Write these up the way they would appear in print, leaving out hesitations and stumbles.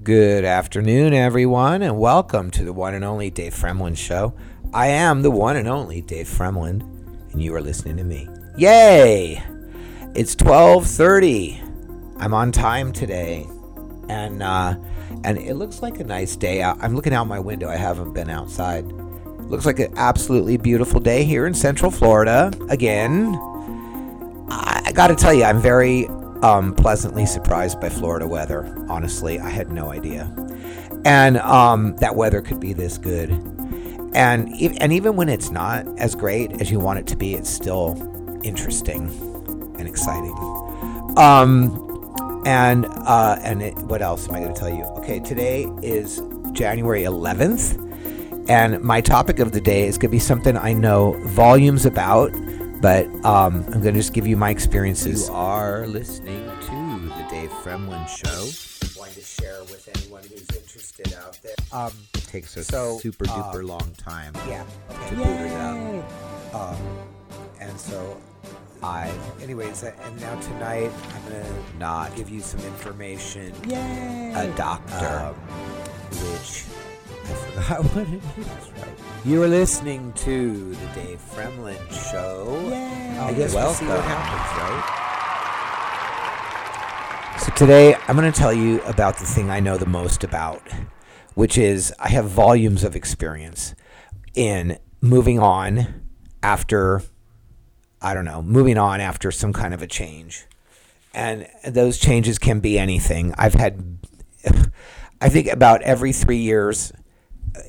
Good afternoon, everyone, and welcome to the one and only Dave Fremlin Show. I am the one and only Dave Fremlin, and you are listening to me. Yay! It's 12:30. I'm on time today, and it looks like a nice day out. I'm looking out my window. I haven't been outside. It looks like an absolutely beautiful day here in Central Florida. Again, I got to tell you, I'm very pleasantly surprised by Florida weather. Honestly, I had no idea. And that weather could be this good. And even when it's not as great as you want it to be, it's still interesting and exciting. What else am I going to tell you? Okay, today is January 11th, and my topic of the day is going to be something I know volumes about. But I'm going to just give you my experiences. You are listening to The Dave Fremlin Show. Wanting to share with anyone who's interested out there. It takes a super duper long time to boot it up. And now tonight I'm going to not give you some information. Yay! A doctor. Which I forgot what it is, right? You are listening to The Dave Fremlin Show. Yay. I guess we'll see what happens, right? So today, I'm going to tell you about the thing I know the most about, which is I have volumes of experience in moving on after some kind of a change. And those changes can be anything. I think about every 3 years.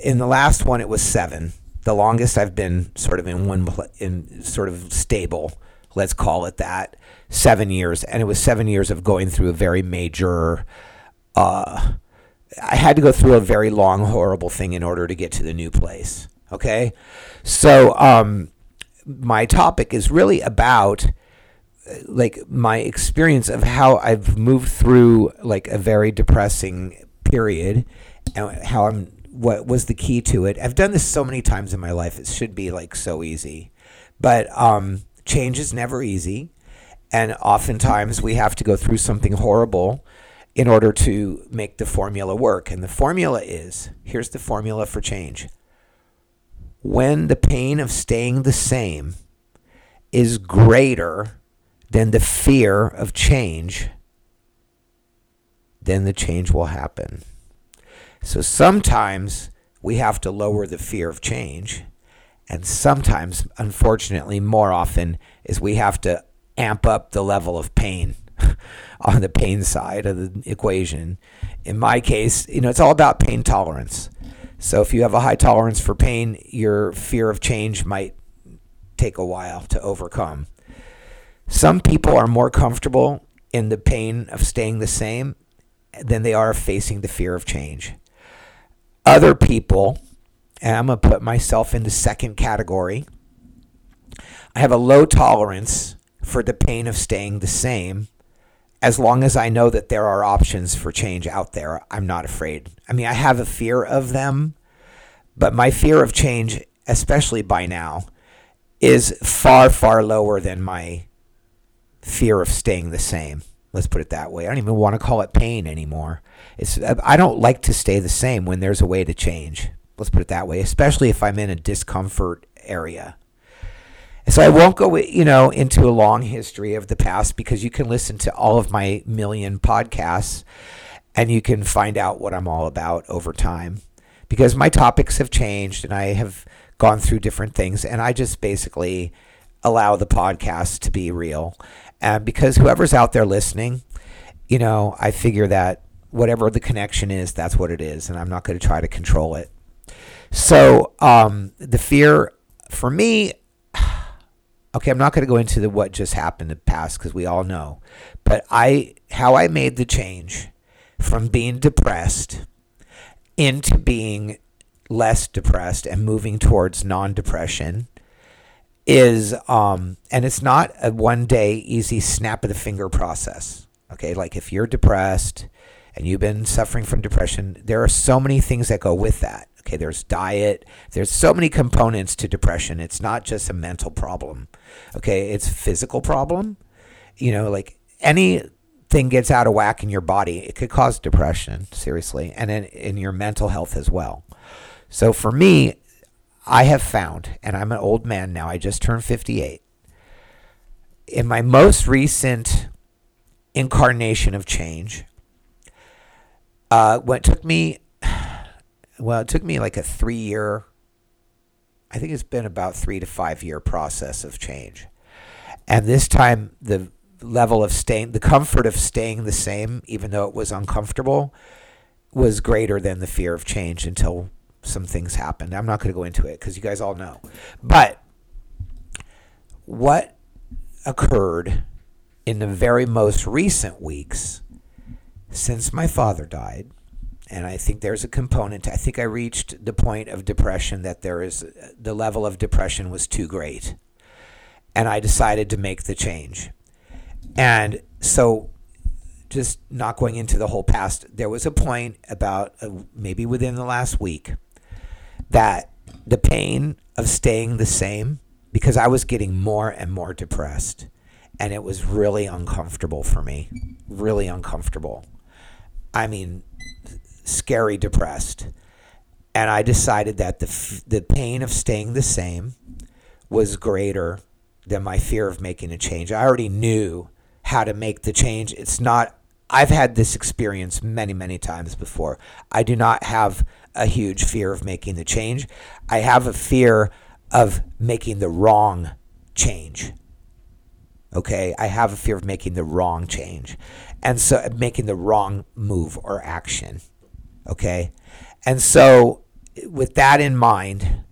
In the last one, it was 7. The longest I've been sort of in stable, let's call it that, 7 years. And it was 7 years of going through a very major, I had to go through a very long, horrible thing in order to get to the new place. Okay. So, my topic is really about like my experience of how I've moved through like a very depressing period and how what was the key to it. I've done this so many times in my life. It should be like so easy, but change is never easy. And oftentimes we have to go through something horrible in order to make the formula work. And the formula is, here's the formula for change. When the pain of staying the same is greater than the fear of change, then the change will happen. So sometimes we have to lower the fear of change, and sometimes, unfortunately, more often, is we have to amp up the level of pain on the pain side of the equation. In my case, it's all about pain tolerance. So if you have a high tolerance for pain, your fear of change might take a while to overcome. Some people are more comfortable in the pain of staying the same than they are facing the fear of change. Other people, and I'm going to put myself in the second category, I have a low tolerance for the pain of staying the same as long as I know that there are options for change out there. I'm not afraid. I mean, I have a fear of them, but my fear of change, especially by now, is far, far lower than my fear of staying the same. Let's put it that way. I don't even want to call it pain anymore. I don't like to stay the same when there's a way to change. Let's put it that way, especially if I'm in a discomfort area. So I won't go, into a long history of the past, because you can listen to all of my million podcasts and you can find out what I'm all about over time, because my topics have changed and I have gone through different things, and I just basically allow the podcast to be real. And because whoever's out there listening, I figure that whatever the connection is, that's what it is. And I'm not going to try to control it. So the fear for me, okay, I'm not going to go into what just happened in the past, because we all know. But how I made the change from being depressed into being less depressed and moving towards non-depression is, and it's not a one-day easy snap-of-the-finger process, okay? Like if you're depressed and you've been suffering from depression, there are so many things that go with that, okay? There's diet. There's so many components to depression. It's not just a mental problem, okay? It's a physical problem. Like any thing gets out of whack in your body, it could cause depression, seriously, and in your mental health as well. So for me, I have found, and I'm an old man now, I just turned 58. In my most recent incarnation of change, it took me like a 3-year, I think it's been about 3 to 5 year process of change. And this time, the level of staying, the comfort of staying the same, even though it was uncomfortable, was greater than the fear of change until some things happened. I'm not going to go into it because you guys all know. But what occurred in the very most recent weeks since my father died, and I think there's a component, I think I reached the point of depression that the level of depression was too great. And I decided to make the change. And so, just not going into the whole past, there was a point about maybe within the last week that the pain of staying the same, because I was getting more and more depressed, and it was really uncomfortable for me, really uncomfortable. I mean, scary depressed. And I decided that the pain of staying the same was greater than my fear of making a change. I already knew how to make the change. It's not, I've had this experience many, many times before. I do not have a huge fear of making the change. I have a fear of making the wrong change. Okay? I have a fear of making the wrong change. And so making the wrong move or action. Okay? And so with that in mind,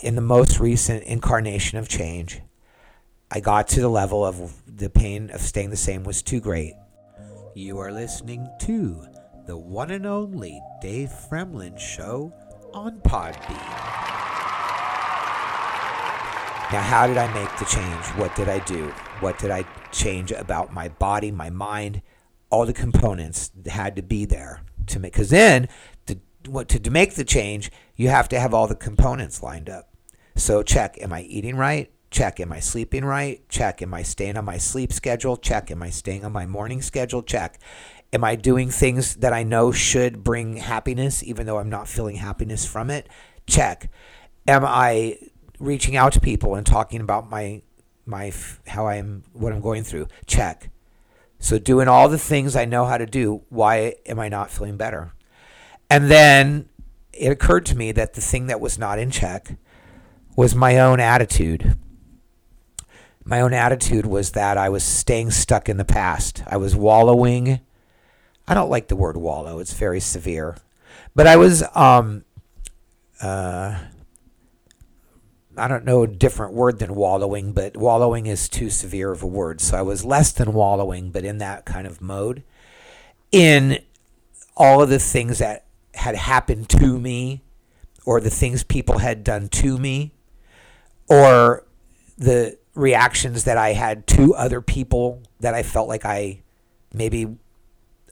in the most recent incarnation of change, I got to the level of the pain of staying the same was too great. You are listening to the one and only Dave Fremlin Show on Podbean. Now, how did I make the change? What did I do? What did I change about my body, my mind? All the components had to be there to make, because then to make the change, you have to have all the components lined up. So check, am I eating right? Check, am I sleeping right? Check, am I staying on my sleep schedule? Check, am I staying on my morning schedule? Check, am I doing things that I know should bring happiness, even though I'm not feeling happiness from it? Check, am I reaching out to people and talking about my how I am, what I'm going through? Check. So doing all the things I know how to do, why am I not feeling better? And then it occurred to me that the thing that was not in check was my own attitude. My own attitude was that I was staying stuck in the past. I was wallowing. I don't like the word wallow. It's very severe. But I was, I don't know a different word than wallowing, but wallowing is too severe of a word. So I was less than wallowing, but in that kind of mode, in all of the things that had happened to me, or the things people had done to me, or the reactions that I had to other people that I felt like I maybe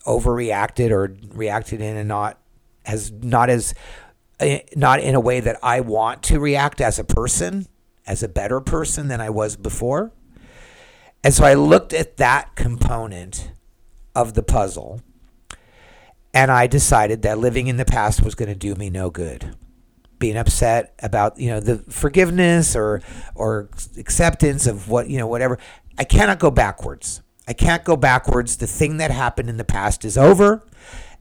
overreacted or reacted in and not in a way that I want to react as a person, as a better person than I was before. And so I looked at that component of the puzzle, and I decided that living in the past was going to do me no good. Being upset about, the forgiveness or acceptance of what, whatever. I cannot go backwards. I can't go backwards. The thing that happened in the past is over,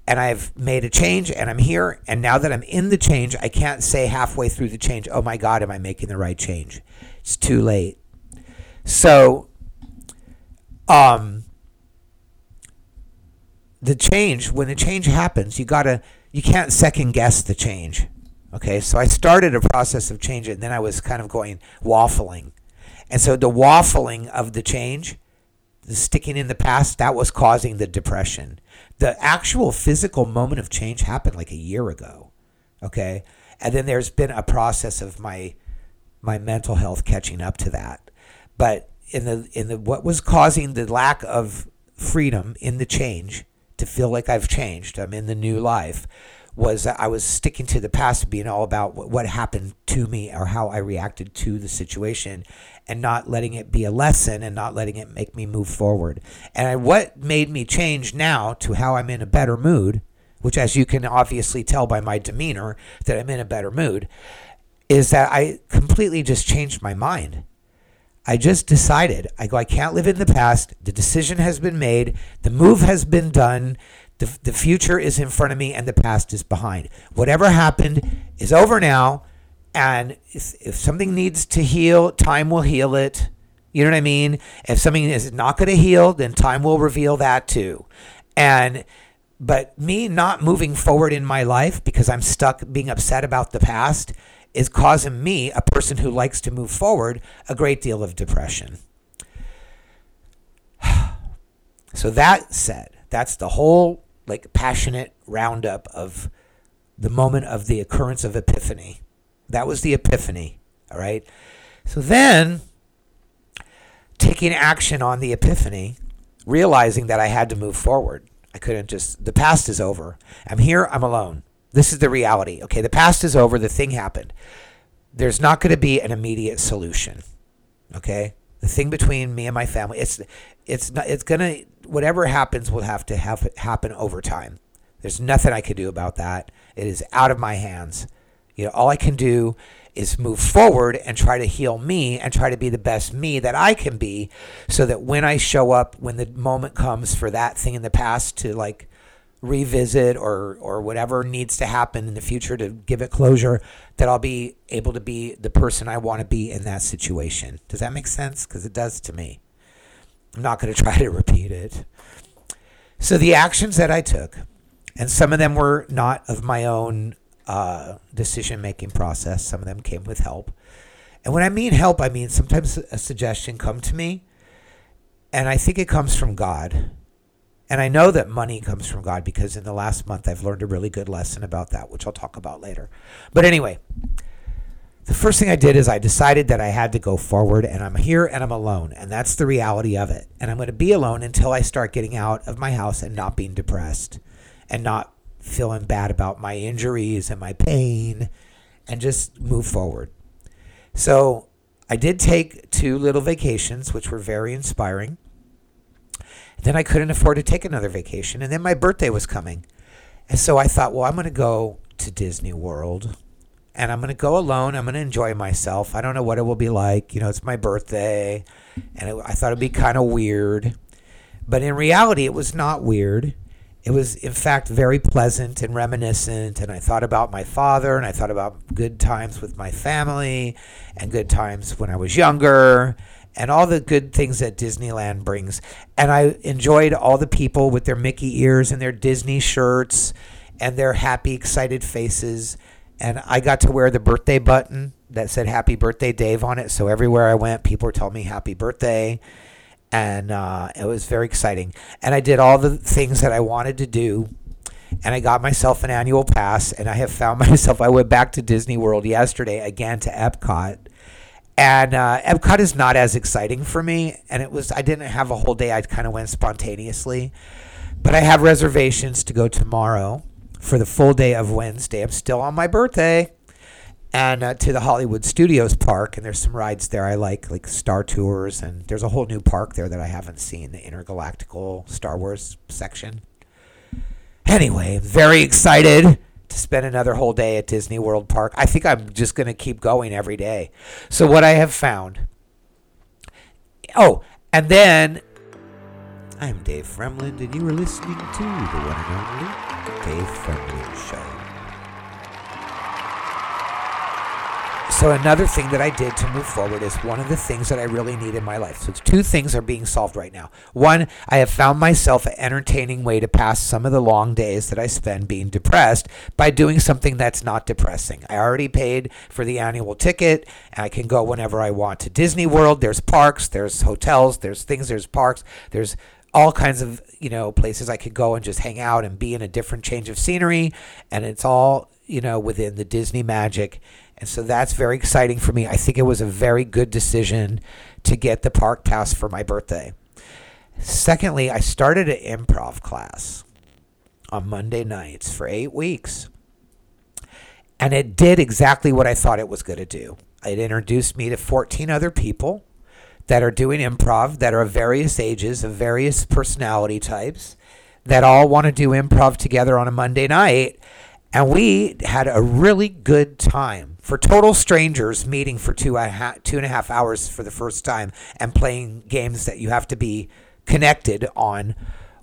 and I've made a change, and I'm here. And now that I'm in the change, I can't say halfway through the change, oh my God, am I making the right change? It's too late. So, when the change happens, you can't second guess the change. Okay, so I started a process of change, and then I was kind of going waffling. And so the waffling of the change, the sticking in the past, that was causing the depression. The actual physical moment of change happened like a year ago. Okay, and then there's been a process of my mental health catching up to that. But in the what was causing the lack of freedom in the change, to feel like I've changed, I'm in the new life, was I was sticking to the past, being all about what happened to me or how I reacted to the situation, and not letting it be a lesson and not letting it make me move forward. And what made me change now to how I'm in a better mood, which as you can obviously tell by my demeanor that I'm in a better mood, is that I completely just changed my mind. I just decided, I go, I can't live in the past. The decision has been made. The move has been done. The future is in front of me and the past is behind. Whatever happened is over now. And if something needs to heal, time will heal it. You know what I mean? If something is not going to heal, then time will reveal that too. But me not moving forward in my life because I'm stuck being upset about the past is causing me, a person who likes to move forward, a great deal of depression. So that said, that's the whole passionate roundup of the moment of the occurrence of epiphany. That was the epiphany, all right? So then, taking action on the epiphany, realizing that I had to move forward. I couldn't just, the past is over. I'm here, I'm alone. This is the reality. Okay, the past is over, the thing happened. There's not going to be an immediate solution, okay? The thing between me and my family, whatever happens will have to happen over time. There's nothing I can do about that. It is out of my hands. You know, all I can do is move forward and try to heal me and try to be the best me that I can be, so that when I show up, when the moment comes for that thing in the past to revisit or whatever needs to happen in the future to give it closure, that I'll be able to be the person I want to be in that situation. Does that make sense? Because it does to me. I'm not going to try to repeat it. So the actions that I took, and some of them were not of my own decision-making process. Some of them came with help. And when I mean help, I mean sometimes a suggestion come to me, and I think it comes from God. And I know that money comes from God because in the last month I've learned a really good lesson about that, which I'll talk about later. But anyway, the first thing I did is I decided that I had to go forward, and I'm here and I'm alone, and that's the reality of it. And I'm going to be alone until I start getting out of my house and not being depressed and not feeling bad about my injuries and my pain, and just move forward. So I did take 2 little vacations, which were very inspiring. Then I couldn't afford to take another vacation, and then my birthday was coming. And so I thought, well, I'm going to go to Disney World. And I'm going to go alone. I'm going to enjoy myself. I don't know what it will be like. You know, it's my birthday. And I thought it would be kind of weird. But in reality, it was not weird. It was, in fact, very pleasant and reminiscent. And I thought about my father. And I thought about good times with my family. And good times when I was younger. And all the good things that Disneyland brings. And I enjoyed all the people with their Mickey ears and their Disney shirts. And their happy, excited faces. And I got to wear the birthday button that said Happy Birthday Dave on it. So everywhere I went, people were telling me Happy Birthday. And it was very exciting. And I did all the things that I wanted to do. And I got myself an annual pass. And I have found myself, I went back to Disney World yesterday, again to Epcot. And Epcot is not as exciting for me. And I didn't have a whole day. I kind of went spontaneously. But I have reservations to go tomorrow. For the full day of Wednesday. I'm still on my birthday. And to the Hollywood Studios park. And there's some rides there I like Star Tours. And there's a whole new park there that I haven't seen. The intergalactical Star Wars section. Anyway, very excited to spend another whole day at Disney World Park. I think I'm just going to keep going every day. So what I have found. Oh, and then... I'm Dave Fremlin, and you are listening to the one and only Dave Fremlin Show. So another thing that I did to move forward is one of the things that I really need in my life. So 2 things are being solved right now. 1, I have found myself an entertaining way to pass some of the long days that I spend being depressed by doing something that's not depressing. I already paid for the annual ticket, and I can go whenever I want to Disney World. There's parks, there's hotels, there's things, there's parks, there's all kinds of, places I could go and just hang out and be in a different change of scenery. And it's all, within the Disney magic. And so that's very exciting for me. I think it was a very good decision to get the park pass for my birthday. Secondly, I started an improv class on Monday nights for 8 weeks. And it did exactly what I thought it was going to do. It introduced me to 14 other people that are doing improv, that are of various ages, of various personality types, that all want to do improv together on a Monday night. And we had a really good time. For total strangers meeting for 2.5 hours for the first time and playing games that you have to be connected on,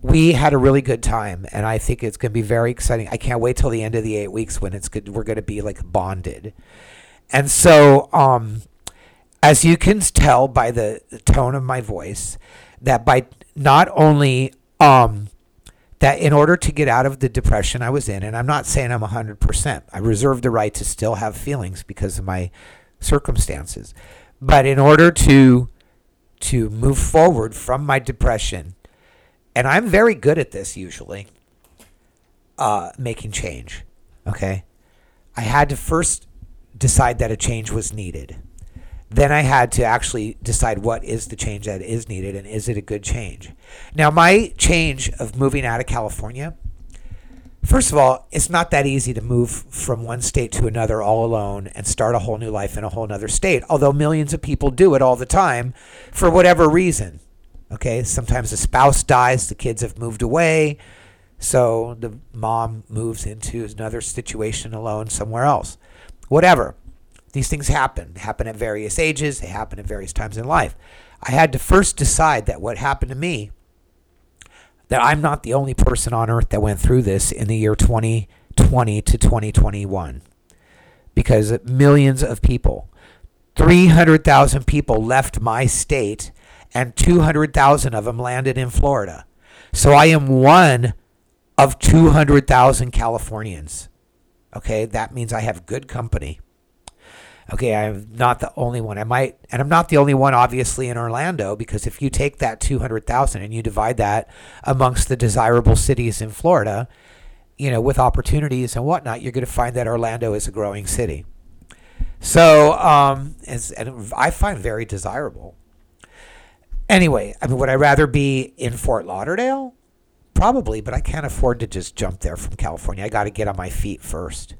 we had a really good time. And I think it's going to be very exciting. I can't wait till the end of the 8 weeks when it's good. We're going to be like bonded. And so as you can tell by the tone of my voice, that by not only that in order to get out of the depression I was in, and I'm not saying I'm 100%. I reserve the right to still have feelings because of my circumstances. But in order to move forward from my depression, and I'm very good at this usually, making change, okay? I had to first decide that a change was needed. Then I had to actually decide what is the change that is needed and is it a good change. Now, my change of moving out of California, first of all, it's not that easy to move from one state to another all alone and start a whole new life in a whole other state, although millions of people do it all the time for whatever reason. Okay, sometimes the spouse dies, the kids have moved away, so the mom moves into another situation alone somewhere else. Whatever. These things happen. They happen at various ages. They happen at various times in life. I had to first decide that what happened to me, that I'm not the only person on earth that went through this in the year 2020 to 2021. Because millions of people, 300,000 people left my state and 200,000 of them landed in Florida. So I am one of 200,000 Californians. Okay, that means I have good company. Okay, I'm not the only one. I'm not the only one, obviously, in Orlando, because if you take that 200,000 and you divide that amongst the desirable cities in Florida, you know, with opportunities and whatnot, you're going to find that Orlando is a growing city. So, and I find very desirable. Anyway, I mean, would I rather be in Fort Lauderdale? Probably, but I can't afford to just jump there from California. I got to get on my feet first.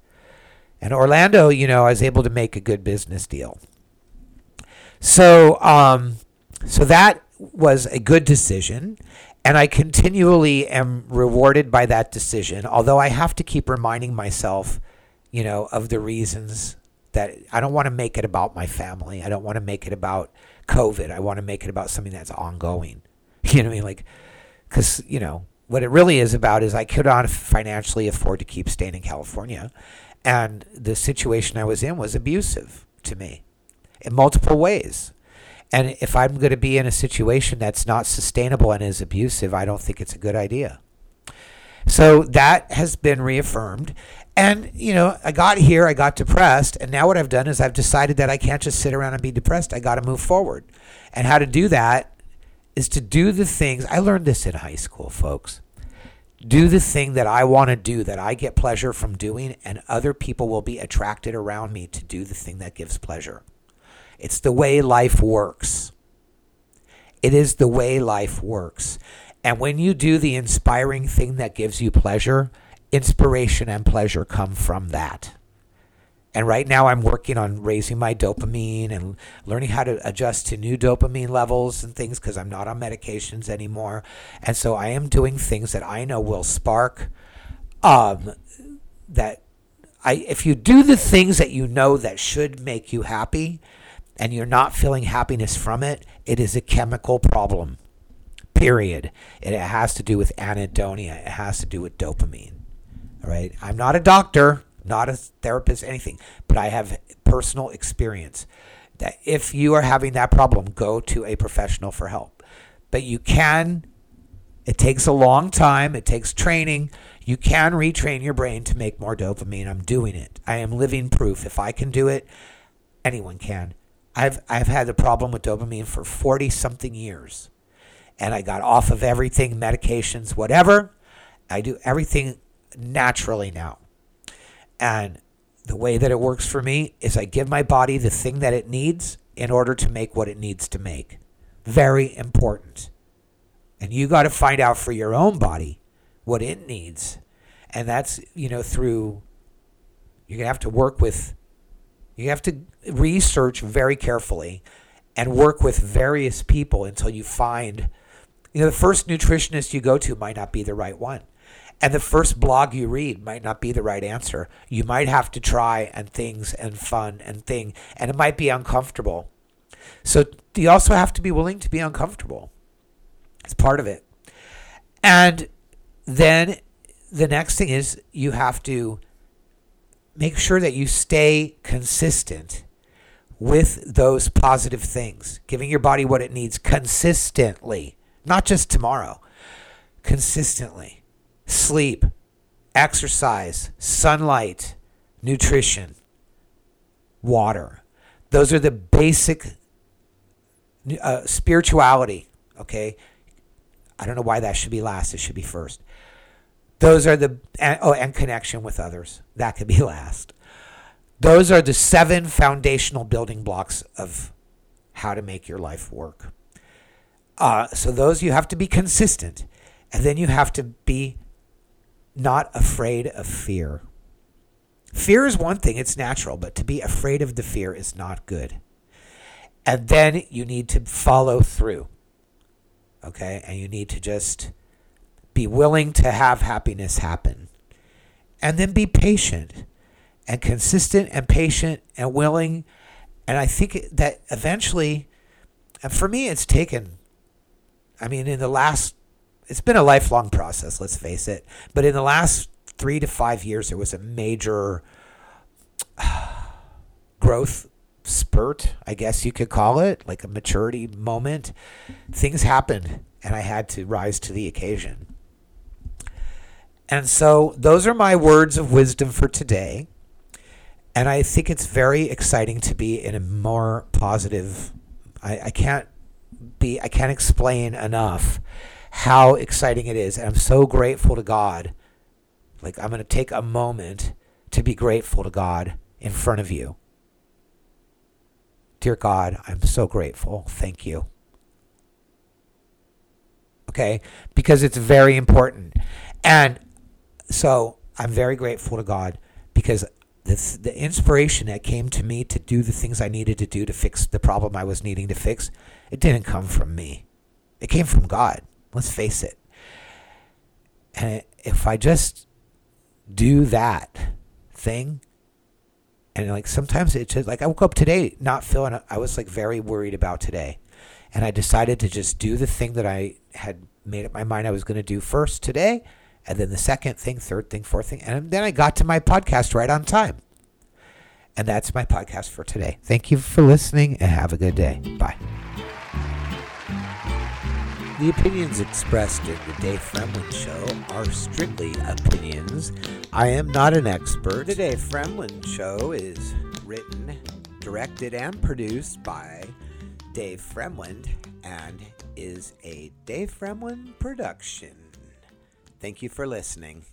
And Orlando, you know, I was able to make a good business deal. So so that was a good decision. And I continually am rewarded by that decision, although I have to keep reminding myself, you know, of the reasons that I don't want to make it about my family. I don't want to make it about COVID. I want to make it about something that's ongoing. You know what I mean? Like, because, you know, what it really is about is I could not financially afford to keep staying in California. And the situation I was in was abusive to me in multiple ways. And if I'm going to be in a situation that's not sustainable and is abusive, I don't think it's a good idea. So that has been reaffirmed. And, you know, I got here, I got depressed. And now what I've done is I've decided that I can't just sit around and be depressed. I got to move forward. And how to do that is to do the things. I learned this in high school, folks. Do the thing that I want to do, that I get pleasure from doing, and other people will be attracted around me to do the thing that gives pleasure. It's the way life works. It is the way life works. And when you do the inspiring thing that gives you pleasure, inspiration and pleasure come from that. And right now I'm working on raising my dopamine and learning how to adjust to new dopamine levels and things because I'm not on medications anymore. And so I am doing things that I know will spark if you do the things that you know that should make you happy and you're not feeling happiness from it, it is a chemical problem, period. It has to do with anhedonia. It has to do with dopamine, all right? I'm not a doctor. Not a therapist, anything, but I have personal experience that if you are having that problem, go to a professional for help. But you can, it takes a long time, it takes training. You can retrain your brain to make more dopamine. I'm doing it. I am living proof. If I can do it, anyone can. I've had the problem with dopamine for 40-something years, and I got off of everything, medications, whatever. I do everything naturally now. And the way that it works for me is I give my body the thing that it needs in order to make what it needs to make. Very important. And you got to find out for your own body what it needs. And that's, you know, through You're going to have to work with, you have to research very carefully and work with various people until you find, you know, the first nutritionist you go to might not be the right one. And the first blog you read might not be the right answer. You might have to try and things and fun and thing, and it might be uncomfortable. So you also have to be willing to be uncomfortable. It's part of it. And then the next thing is you have to make sure that you stay consistent with those positive things, giving your body what it needs consistently, not just tomorrow, consistently. Sleep, exercise, sunlight, nutrition, water. Those are the basic spirituality, okay? I don't know why that should be last. It should be first. Those are the, and connection with others. That could be last. Those are the 7 foundational building blocks of how to make your life work. So those you have to be consistent. And then you have to be not afraid of fear. Fear is one thing, it's natural, but to be afraid of the fear is not good. And then you need to follow through, okay? And you need to just be willing to have happiness happen. And then be patient and consistent and patient and willing. And I think that eventually, and for me it's taken, I mean, in the last, it's been a lifelong process, let's face it. But in the last 3 to 5 years, there was a major growth spurt, I guess you could call it, like a maturity moment. Things happened, and I had to rise to the occasion. And so those are my words of wisdom for today. And I think it's very exciting to be in a more positive, I can't explain enough how exciting it is. And I'm so grateful to God. Like, I'm going to take a moment to be grateful to God in front of you. Dear God, I'm so grateful. Thank you. Okay? Because it's very important. And so I'm very grateful to God because the inspiration that came to me to do the things I needed to do to fix the problem I was needing to fix, it didn't come from me. It came from God. Let's face it. And if I just do that thing, and like sometimes it's just like I woke up today not feeling, I was like very worried about today. And I decided to just do the thing that I had made up my mind I was going to do first today, and then the second thing, third thing, fourth thing. And then I got to my podcast right on time. And that's my podcast for today. Thank you for listening and have a good day. Bye. The opinions expressed in the Dave Fremlin Show are strictly opinions. I am not an expert. The Dave Fremlin Show is written, directed, and produced by Dave Fremlin and is a Dave Fremlin production. Thank you for listening.